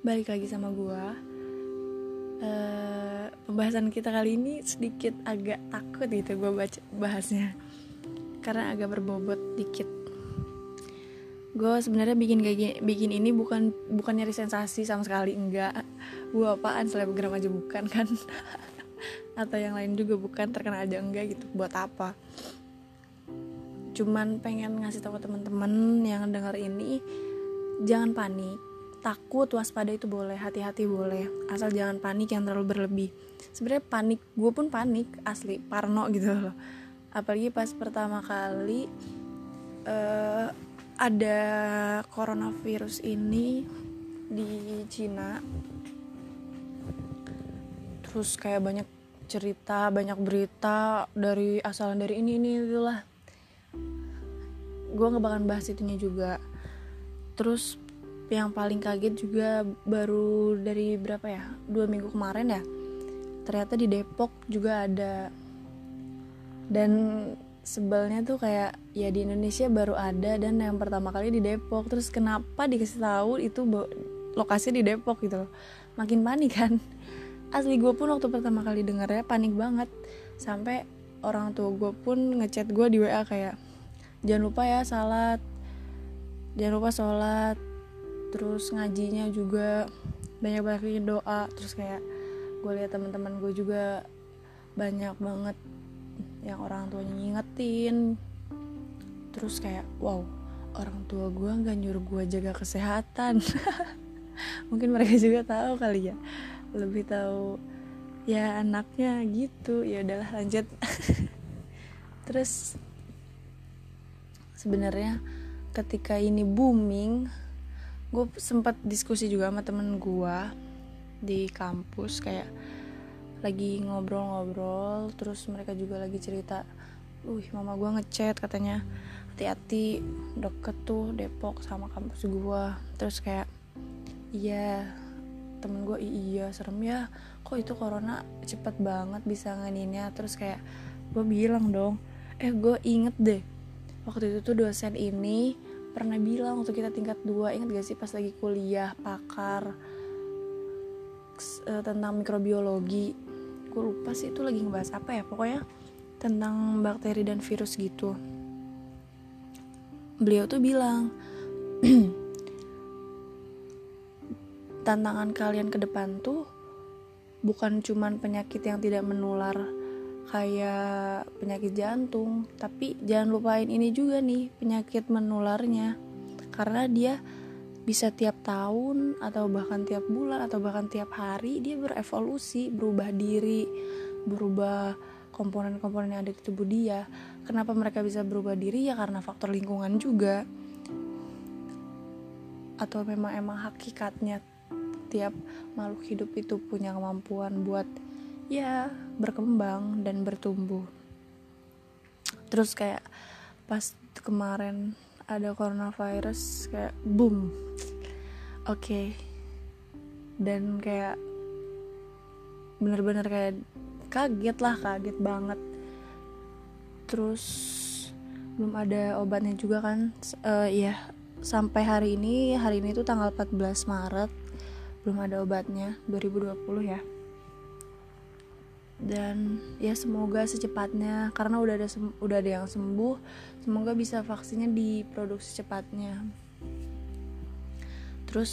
Balik lagi sama gue. Pembahasan kita kali ini sedikit agak takut gitu gue bahasnya, karena agak berbobot dikit. Gue sebenarnya bikin ini bukan nyari sensasi sama sekali, enggak. Gue apaan, selebgram aja bukan kan, atau yang lain juga bukan, terkenal aja enggak gitu. Buat apa? Cuman pengen ngasih tahu ke teman-teman yang dengar ini, jangan panik. Takut, waspada itu boleh, hati-hati boleh, asal jangan panik yang terlalu berlebih. Sebenarnya panik, gue pun panik, asli, parno gitu loh. Apalagi pas pertama kali ada coronavirus ini di Cina. Terus kayak banyak cerita, banyak berita dari asalan dari ini itulah. Gue nggak bakal bahas itunya juga. Terus yang paling kaget juga baru dari berapa ya, 2 minggu kemarin ya, ternyata di Depok juga ada. Dan sebelnya tuh kayak ya di Indonesia baru ada dan yang pertama kali di Depok. Terus kenapa dikasih tahu itu lokasi di Depok gitu loh, makin panik kan. Asli gue pun waktu pertama kali dengarnya panik banget, sampai orang tua gue pun ngechat gue di WA kayak jangan lupa sholat, terus ngajinya juga banyak-banyakin doa. Terus kayak gue liat teman-teman gue juga banyak banget yang orang tuanya ngingetin. Terus kayak wow, orang tua gue nggak nyuruh gue jaga kesehatan. Mungkin mereka juga tahu kali ya, lebih tahu ya anaknya gitu. Ya udahlah lanjut. Terus sebenarnya ketika ini booming, gue sempat diskusi juga sama temen gue di kampus, kayak lagi ngobrol-ngobrol. Terus mereka juga lagi cerita, mama gue ngechat katanya hati-hati, deket tuh Depok sama kampus gue. Terus kayak iya, temen gue iya, serem ya, kok itu corona cepet banget bisa nganinnya. Terus kayak gue bilang dong, gue inget deh waktu itu tuh dosen ini pernah bilang waktu kita tingkat 2, ingat gak sih pas lagi kuliah pakar tentang mikrobiologi. Gue lupa sih itu lagi ngebahas apa ya, pokoknya tentang bakteri dan virus gitu. Beliau tuh bilang tantangan kalian ke depan tuh bukan cuman penyakit yang tidak menular kayak penyakit jantung, tapi jangan lupain ini juga nih, penyakit menularnya. Karena dia bisa tiap tahun atau bahkan tiap bulan atau bahkan tiap hari dia berevolusi, berubah diri, berubah komponen-komponen yang ada di tubuh dia. Kenapa mereka bisa berubah diri? Ya karena faktor lingkungan juga. Atau memang hakikatnya tiap makhluk hidup itu punya kemampuan buat ya berkembang dan bertumbuh. Terus kayak pas kemarin ada coronavirus kayak boom, oke. Dan kayak bener-bener kayak kaget banget. Terus belum ada obatnya juga kan, sampai hari ini tuh tanggal 14 Maret belum ada obatnya, 2020 ya. Dan ya semoga secepatnya, karena udah ada yang sembuh, semoga bisa vaksinnya diproduksi secepatnya. Terus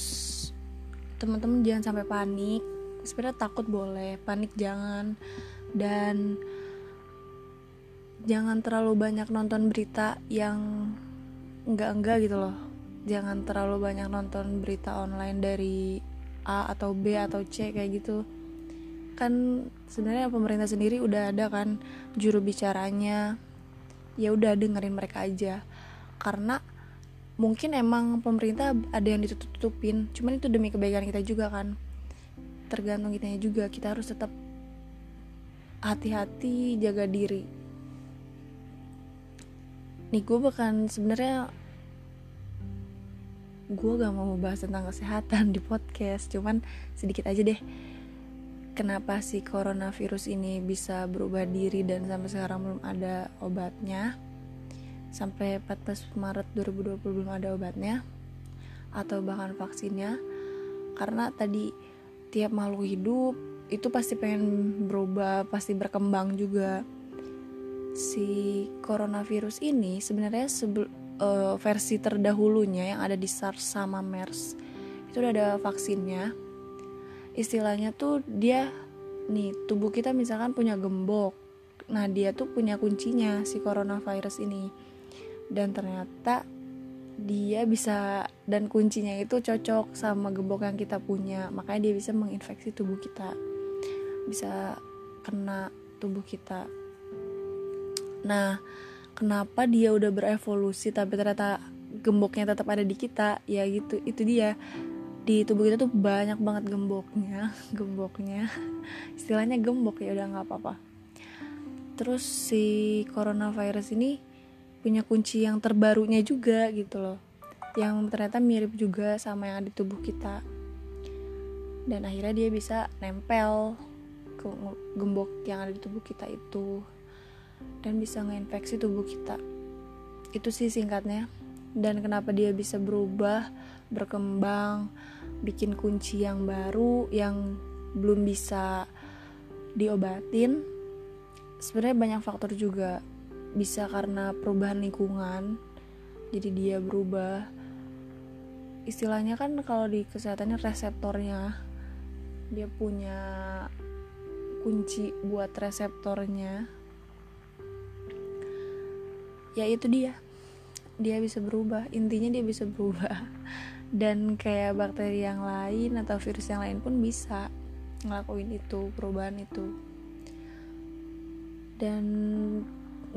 teman-teman jangan sampai panik. Sebenarnya takut boleh, panik jangan. Dan jangan terlalu banyak nonton berita yang enggak gitu loh. Jangan terlalu banyak nonton berita online dari A atau B atau C kayak gitu. Kan sebenarnya pemerintah sendiri udah ada kan juru bicaranya, ya udah dengerin mereka aja. Karena mungkin emang pemerintah ada yang ditutup-tutupin, cuman itu demi kebaikan kita juga kan, tergantung kitanya juga. Kita harus tetap hati-hati, jaga diri nih. Gue gak mau bahas tentang kesehatan di podcast, cuman sedikit aja deh. Kenapa sih coronavirus ini bisa berubah diri dan sampai sekarang belum ada obatnya? Sampai 14 Maret 2020 belum ada obatnya atau bahkan vaksinnya. karena tadi tiap makhluk hidup itu pasti pengen berubah, pasti berkembang juga. Si coronavirus ini sebenarnya versi terdahulunya yang ada di SARS sama MERS itu udah ada vaksinnya. Istilahnya tuh dia nih, tubuh kita misalkan punya gembok, nah dia tuh punya kuncinya si coronavirus ini, dan ternyata dia bisa, dan kuncinya itu cocok sama gembok yang kita punya, makanya dia bisa menginfeksi tubuh kita, bisa kena tubuh kita. Nah, kenapa dia udah berevolusi tapi ternyata gemboknya tetap ada di kita? Ya gitu, itu dia. Di tubuh kita tuh banyak banget gemboknya. Istilahnya gembok, ya udah, enggak apa-apa. Terus si coronavirus ini punya kunci yang terbarunya juga gitu loh, yang ternyata mirip juga sama yang ada di tubuh kita, dan akhirnya dia bisa nempel ke gembok yang ada di tubuh kita itu dan bisa ngeinfeksi tubuh kita. Itu sih singkatnya. Dan kenapa dia bisa berubah, berkembang, bikin kunci yang baru yang belum bisa diobatin, sebenarnya banyak faktor juga. Bisa karena perubahan lingkungan, jadi dia berubah. Istilahnya kan kalau di kesehatannya reseptornya, dia punya kunci buat reseptornya. Ya itu dia bisa berubah, intinya dia bisa berubah. Dan kayak bakteri yang lain atau virus yang lain pun bisa ngelakuin itu, perubahan itu. Dan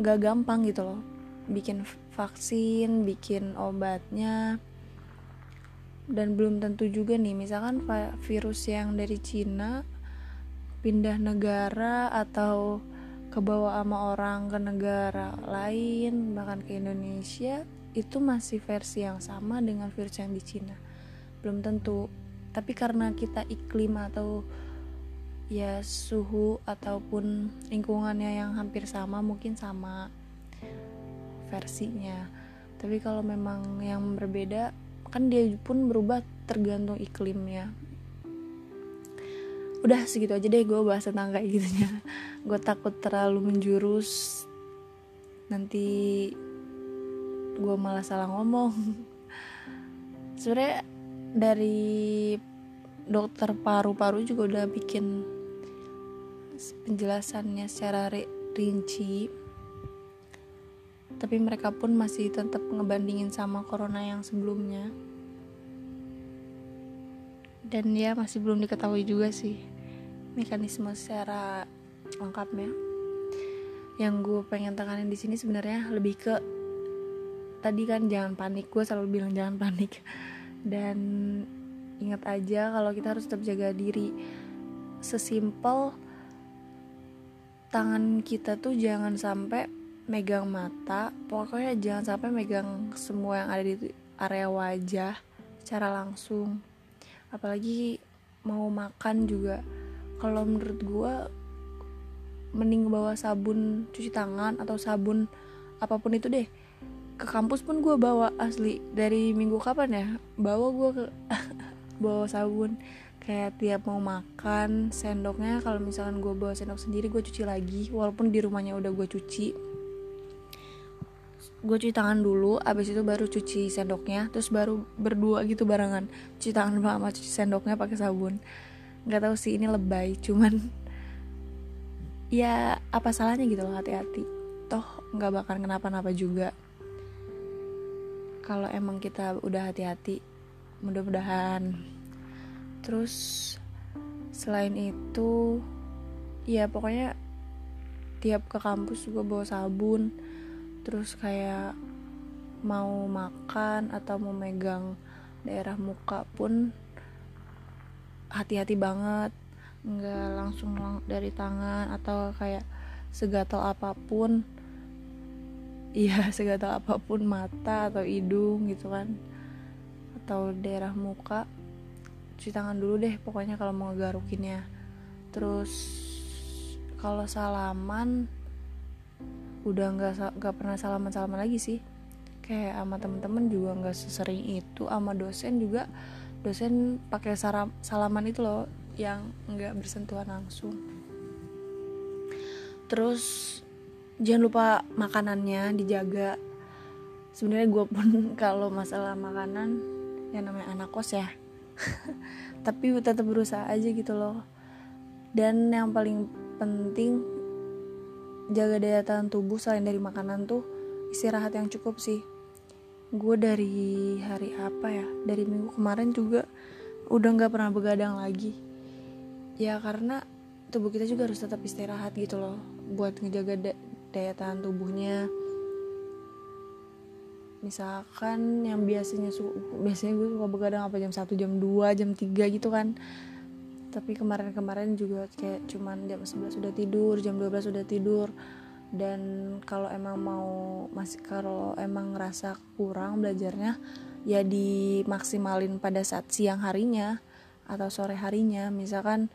gak gampang gitu loh, bikin vaksin, bikin obatnya. Dan belum tentu juga nih, misalkan virus yang dari Cina pindah negara atau kebawa sama orang ke negara lain, bahkan ke Indonesia, itu masih versi yang sama dengan virus yang di Cina, belum tentu. Tapi karena kita iklim atau ya suhu ataupun lingkungannya yang hampir sama, mungkin sama versinya. Tapi kalau memang yang berbeda, kan dia pun berubah tergantung iklimnya. Udah segitu aja deh gue bahas tentang kayak gitunya. Gue takut terlalu menjurus, nanti gue malah salah ngomong. Sebenernya dari dokter paru-paru juga udah bikin penjelasannya secara rinci, tapi mereka pun masih tetap ngebandingin sama corona yang sebelumnya. Dan dia masih belum diketahui juga sih mekanisme secara lengkapnya. Yang gue pengen tekanin di sini sebenarnya lebih ke tadi kan, jangan panik. Gue selalu bilang jangan panik, dan ingat aja kalau kita harus tetap jaga diri. Sesimpel tangan kita tuh jangan sampai megang mata, pokoknya jangan sampai megang semua yang ada di area wajah secara langsung. Apalagi mau makan juga, kalau menurut gue mending bawa sabun cuci tangan atau sabun apapun itu deh. Ke kampus pun gue bawa, asli. Dari minggu kapan ya bawa gue ke bawa sabun, kayak tiap mau makan. Sendoknya kalau misalkan gue bawa sendok sendiri, gue cuci lagi, walaupun di rumahnya udah gue cuci. Gue cuci tangan dulu, abis itu baru cuci sendoknya, terus baru berdua gitu barengan cuci tangan sama cuci sendoknya pakai sabun. Nggak tahu sih ini lebay, cuman ya apa salahnya gitu loh, hati-hati. Toh nggak bakal kenapa-napa juga kalau emang kita udah hati-hati, mudah-mudahan. Terus selain itu ya pokoknya tiap ke kampus gue bawa sabun. Terus kayak mau makan atau mau megang daerah muka pun hati-hati banget, nggak langsung dari tangan atau kayak segatal apapun. Iya, segatal apapun, mata atau hidung gitu kan, atau daerah muka. Cuci tangan dulu deh pokoknya kalau mau ngegarukinnya. Terus kalau salaman udah nggak pernah salaman lagi sih, kayak sama temen-temen juga nggak sesering itu, sama dosen juga dosen pakai salaman itu loh, yang nggak bersentuhan langsung. Terus jangan lupa makanannya dijaga. Sebenarnya gue pun kalau masalah makanan, yang namanya anak kos ya, tapi tetap berusaha aja gitu loh. Dan yang paling penting, jaga daya tahan tubuh. Selain dari makanan tuh, istirahat yang cukup sih. Gue dari hari apa ya, dari minggu kemarin juga udah gak pernah begadang lagi. Ya karena tubuh kita juga harus tetap istirahat gitu loh, buat ngejaga daya tahan tubuhnya. Misalkan yang biasanya gue suka begadang apa jam 1, jam 2, jam 3 gitu kan. Tapi kemarin-kemarin juga kayak cuman jam 11 sudah tidur, jam 12 sudah tidur. Dan kalau emang ngerasa kurang belajarnya, ya dimaksimalin pada saat siang harinya atau sore harinya. Misalkan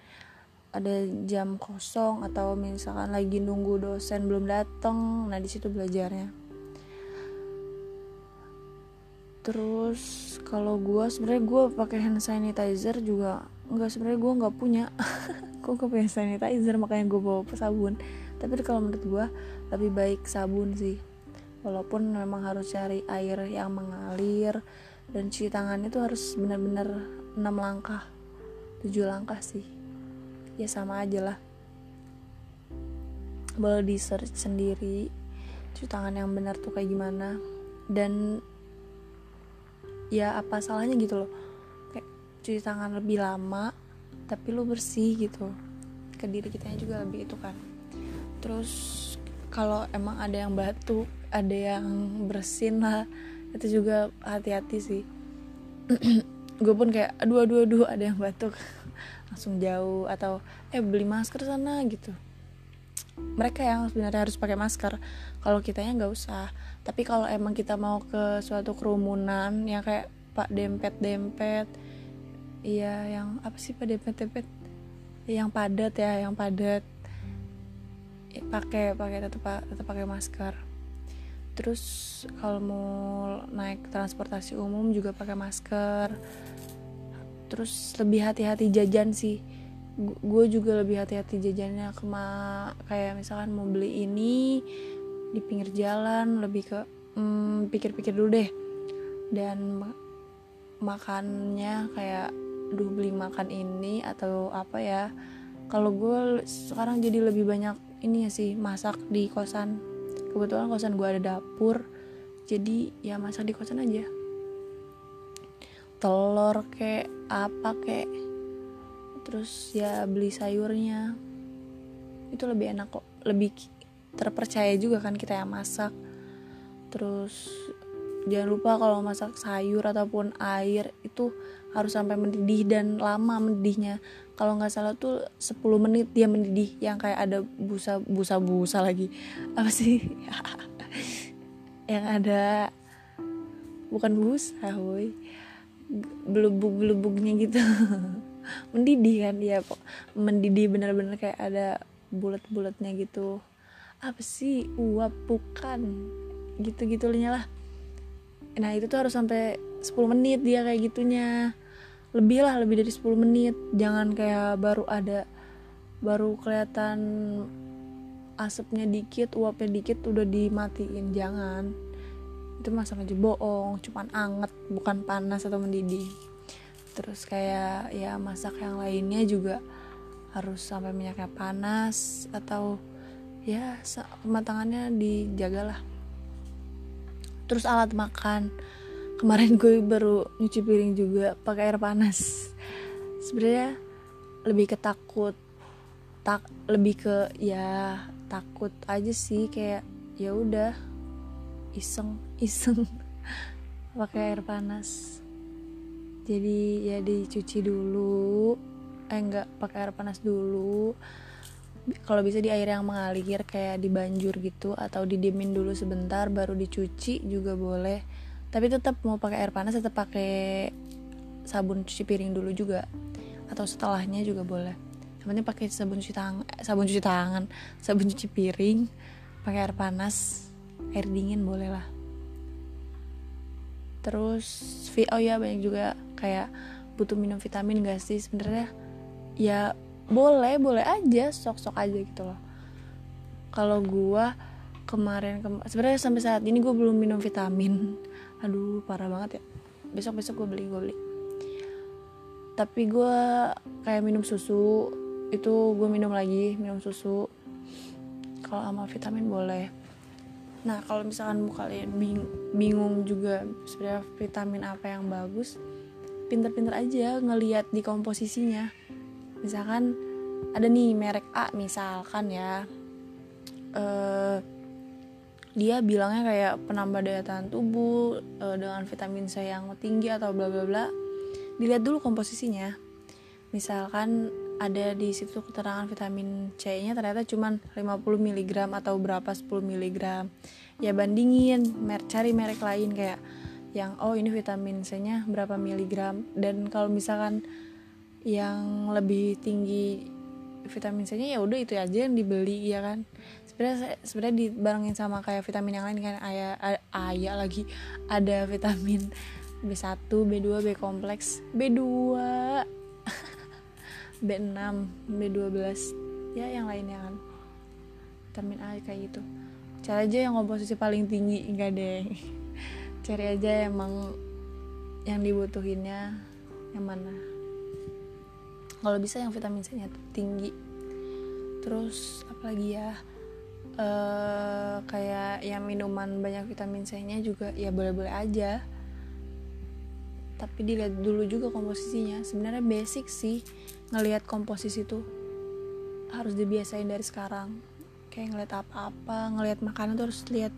ada jam kosong atau misalkan lagi nunggu dosen belum datang, nah di situ belajarnya. Terus kalau gue sebenarnya gue pakai hand sanitizer juga nggak, sebenarnya gue nggak punya, gue nggak punya sanitizer, makanya gue bawa sabun. Tapi kalau menurut gue lebih baik sabun sih, walaupun memang harus cari air yang mengalir, dan cuci tangan itu harus benar-benar 6 langkah 7 langkah sih, ya sama aja lah. Boleh di search sendiri cuci tangan yang benar tuh kayak gimana, dan ya apa salahnya gitu loh, kayak cuci tangan lebih lama tapi lu bersih gitu, ke diri kitanya juga lebih itu kan. Terus kalau emang ada yang batuk, ada yang bersin lah, itu juga hati-hati sih. Gue pun kayak aduh ada yang batuk, langsung jauh, atau beli masker sana gitu. Mereka yang sebenarnya harus pakai masker, kalau kitanya nggak usah. Tapi kalau emang kita mau ke suatu kerumunan yang kayak pak dempet-dempet, iya yang apa sih pak dempet-dempet, yang padat, pakai tetap pakai masker. Terus kalau mau naik transportasi umum juga pakai masker. Terus lebih hati-hati jajan sih. Gue juga lebih hati-hati jajannya, kayak misalkan mau beli ini di pinggir jalan, lebih ke pikir-pikir dulu deh. Dan makannya kayak beli makan ini atau apa ya. Kalau gue sekarang jadi lebih banyak ini ya sih, masak di kosan. Kebetulan kosan gue ada dapur, jadi ya masak di kosan aja, telur kek apa kek. Terus ya beli sayurnya, itu lebih enak kok, lebih terpercaya juga kan kita yang masak. Terus jangan lupa kalau masak sayur ataupun air itu harus sampai mendidih, dan lama mendidihnya. Kalau nggak salah tuh 10 menit dia mendidih, yang kayak ada busa lagi, apa sih yang ada, bukan busa boy, belubug-belubugnya gitu. Mendidih kan dia, mendidih bener-bener kayak ada bulat-bulatnya gitu, apa sih, uap bukan, gitu-gitunya lah. Nah itu tuh harus sampai 10 menit dia kayak gitunya, lebih dari 10 menit. Jangan kayak baru kelihatan asapnya dikit, uapnya dikit udah dimatiin, jangan. Itu mah sama aja bohong, cuman anget bukan panas atau mendidih. Terus kayak ya masak yang lainnya juga harus sampai minyaknya panas, atau ya kematangannya dijagalah. Terus alat makan, kemarin gue baru nyuci piring juga pakai air panas. Sebenarnya lebih ke takut aja sih, kayak ya udah iseng pakai air panas. Jadi ya dicuci dulu, enggak, pakai air panas dulu. Kalau bisa di air yang mengalir, kayak di banjur gitu, atau didiemin dulu sebentar baru dicuci juga boleh. Tapi tetap mau pakai air panas, tetap pakai sabun cuci piring dulu juga, atau setelahnya juga boleh. Yang penting pakai sabun cuci piring, pakai air panas, air dingin boleh lah. Terus banyak juga kayak butuh minum vitamin gak sih? Sebenarnya ya boleh aja, sok-sok aja gitu loh. Kalau gue kemarin sebenarnya sampai saat ini gue belum minum vitamin. Aduh parah banget ya. Besok gue beli. Tapi gue kayak minum susu, itu gue minum susu. Kalau sama vitamin boleh. Nah kalau misalkan kalian bingung juga sebenarnya vitamin apa yang bagus, pinter-pinter aja ngelihat di komposisinya. Misalkan ada nih merek A misalkan ya, dia bilangnya kayak penambah daya tahan tubuh dengan vitamin C yang tinggi atau bla bla bla. Dilihat dulu komposisinya. Misalkan ada di situ keterangan vitamin C-nya ternyata cuman 50 mg atau berapa 10 mg. Ya bandingin, cari merek lain kayak yang ini vitamin C-nya berapa miligram, dan kalau misalkan yang lebih tinggi vitamin C-nya ya udah itu aja yang dibeli ya kan. Sebenarnya dibarengin sama kayak vitamin yang lain kan, lagi ada vitamin B1, B2, B kompleks, B2, B6, B12, ya yang lainnya kan, vitamin A kayak gitu. Cari aja yang komposisi paling tinggi, enggak deh. Cari aja emang yang dibutuhinnya yang mana. Kalau bisa yang vitamin C nya tinggi. Terus apalagi ya, kayak yang minuman banyak vitamin C nya juga ya boleh-boleh aja, tapi dilihat dulu juga komposisinya. Sebenarnya basic sih ngelihat komposisi tuh, harus dibiasain dari sekarang. Kayak ngelihat makanan tuh harus lihat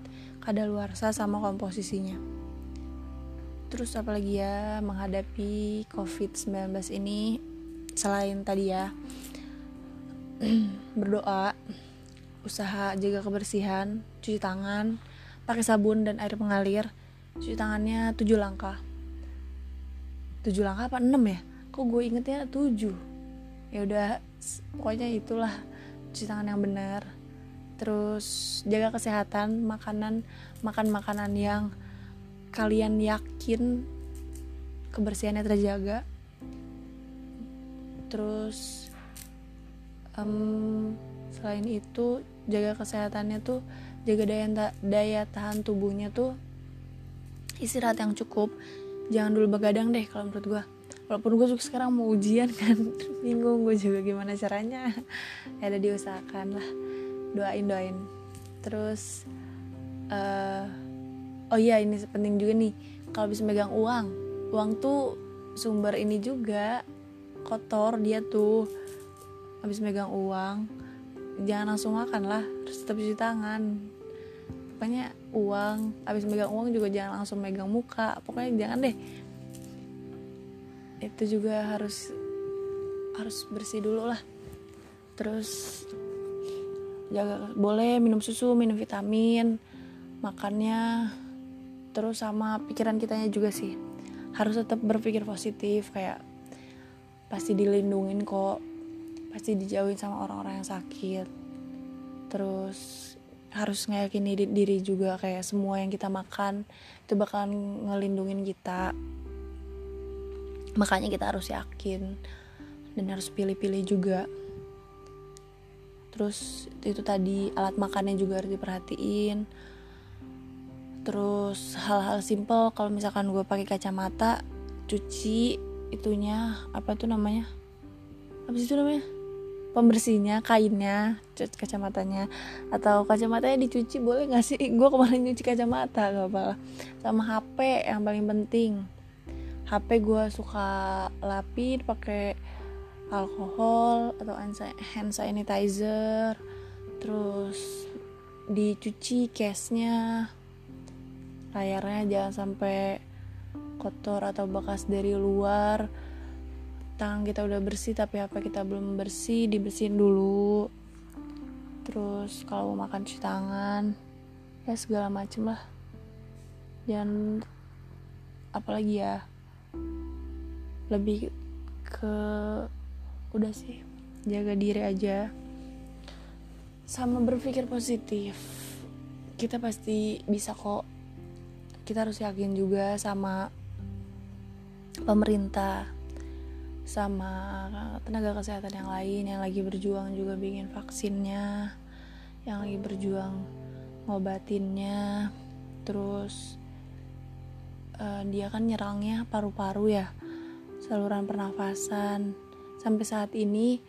kadaluarsa sama komposisinya. Terus apalagi ya, menghadapi COVID-19 ini selain tadi ya berdoa, usaha jaga kebersihan, cuci tangan pakai sabun dan air mengalir, cuci tangannya 7 langkah apa 6 ya? Kok gue ingetnya 7. Ya udah pokoknya itulah, cuci tangan yang benar. Terus jaga kesehatan, makan makanan yang kalian yakin kebersihannya terjaga. Terus selain itu jaga kesehatannya tuh, jaga daya tahan tubuhnya tuh, istirahat yang cukup, jangan dulu begadang deh kalau menurut gue. Walaupun gue sekarang mau ujian kan, bingung gue juga gimana caranya, ada diusahakan lah, doain. Terus ini penting juga nih, kalau bisa megang uang tuh sumber ini juga kotor dia tuh. Habis megang uang jangan langsung makan lah, terus tetap cuci tangan. Pokoknya habis megang uang juga jangan langsung megang muka, pokoknya jangan deh. Itu juga harus bersih dulu lah. Terus boleh minum susu, minum vitamin, makannya. Terus sama pikiran kitanya juga sih, harus tetap berpikir positif, kayak pasti dilindungin kok, pasti dijauhin sama orang-orang yang sakit. Terus harus ngeyakini diri juga kayak semua yang kita makan itu bakalan ngelindungin kita. Makanya kita harus yakin dan harus pilih-pilih juga. Terus itu tadi, alat makannya juga harus diperhatiin. Terus hal-hal simple, kalau misalkan gue pakai kacamata, cuci itunya, pembersihnya, kainnya, cuci kacamatanya. Atau kacamatanya dicuci boleh gak sih? Gue kemarin nyuci kacamata, gak apa-apa. Sama HP yang paling penting, HP gue suka lapin pakai alkohol atau hand sanitizer. Terus dicuci case-nya, layarnya jangan sampai kotor atau bekas dari luar. Tangan kita udah bersih tapi HP kita belum bersih, dibersihin dulu. Terus kalau mau makan cuci tangan, ya segala macem lah. Jangan apalagi ya, lebih ke udah sih, jaga diri aja sama berpikir positif. Kita pasti bisa kok. Kita harus yakin juga sama pemerintah, sama tenaga kesehatan yang lain yang lagi berjuang juga bikin vaksinnya, yang lagi berjuang ngobatinnya. Terus dia kan nyerangnya paru-paru ya, saluran pernafasan. Sampai saat ini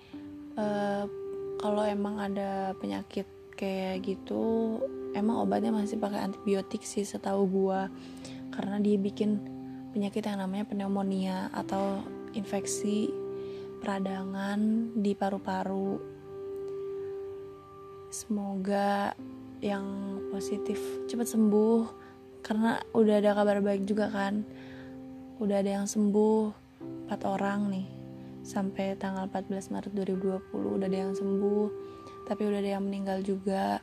kalau emang ada penyakit kayak gitu emang obatnya masih pakai antibiotik sih setahu gua, karena dia bikin penyakit yang namanya pneumonia atau infeksi peradangan di paru-paru. Semoga yang positif cepat sembuh, karena udah ada kabar baik juga kan, udah ada yang sembuh 4 orang nih sampai tanggal 14 Maret 2020 udah ada yang sembuh, tapi udah ada yang meninggal juga.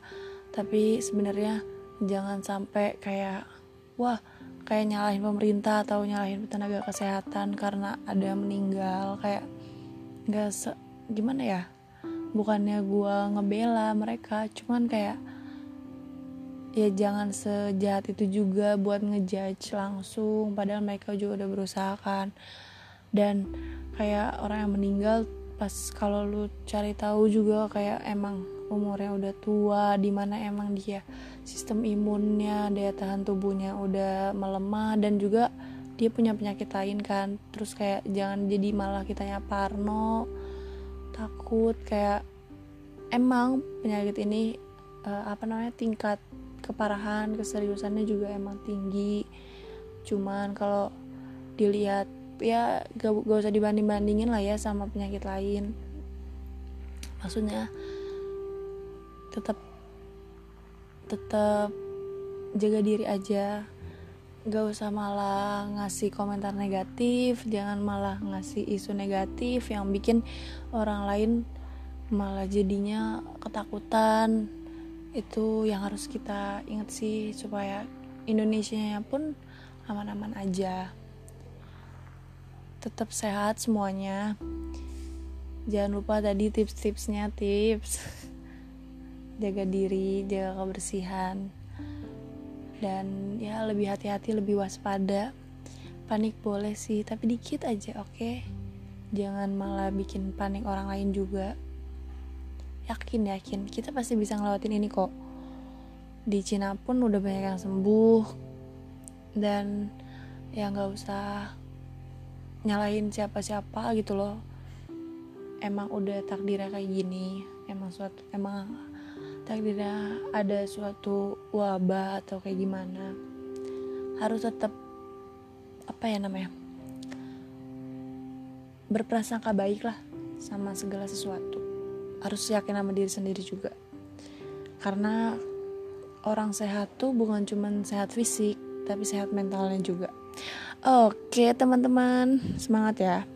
Tapi sebenarnya jangan sampai kayak wah kayak nyalahin pemerintah atau nyalahin tenaga kesehatan karena ada yang meninggal, kayak nggak gimana ya, bukannya gue ngebela mereka, cuman kayak ya jangan sejahat itu juga buat ngejudge langsung, padahal mereka juga udah berusaha kan. Dan kayak orang yang meninggal pas kalau lu cari tahu juga kayak emang umurnya udah tua, dimana emang dia sistem imunnya, daya tahan tubuhnya udah melemah, dan juga dia punya penyakit lain kan. Terus kayak jangan jadi malah kitanya parno, takut, kayak emang penyakit ini tingkat keparahan, keseriusannya juga emang tinggi. Cuman kalau dilihat ya gak usah dibanding-bandingin lah ya sama penyakit lain. Maksudnya tetap jaga diri aja, gak usah malah ngasih komentar negatif, jangan malah ngasih isu negatif yang bikin orang lain malah jadinya ketakutan. Itu yang harus kita ingat sih, supaya Indonesianya pun aman-aman aja, tetap sehat semuanya. Jangan lupa tadi tips jaga diri, jaga kebersihan, dan ya lebih hati-hati, lebih waspada. Panik boleh sih, tapi dikit aja, oke? Jangan malah bikin panik orang lain juga. Yakin, kita pasti bisa ngelewatin ini kok. Di Cina pun udah banyak yang sembuh, dan ya nggak usah nyalahin siapa-siapa gitu loh. Emang udah takdirnya kayak gini, emang takdirnya ada suatu wabah atau kayak gimana, harus tetap berprasangka baik lah sama segala sesuatu. Harus yakin sama diri sendiri juga, karena orang sehat tuh bukan cuma sehat fisik tapi sehat mentalnya juga. Oke teman-teman, semangat ya.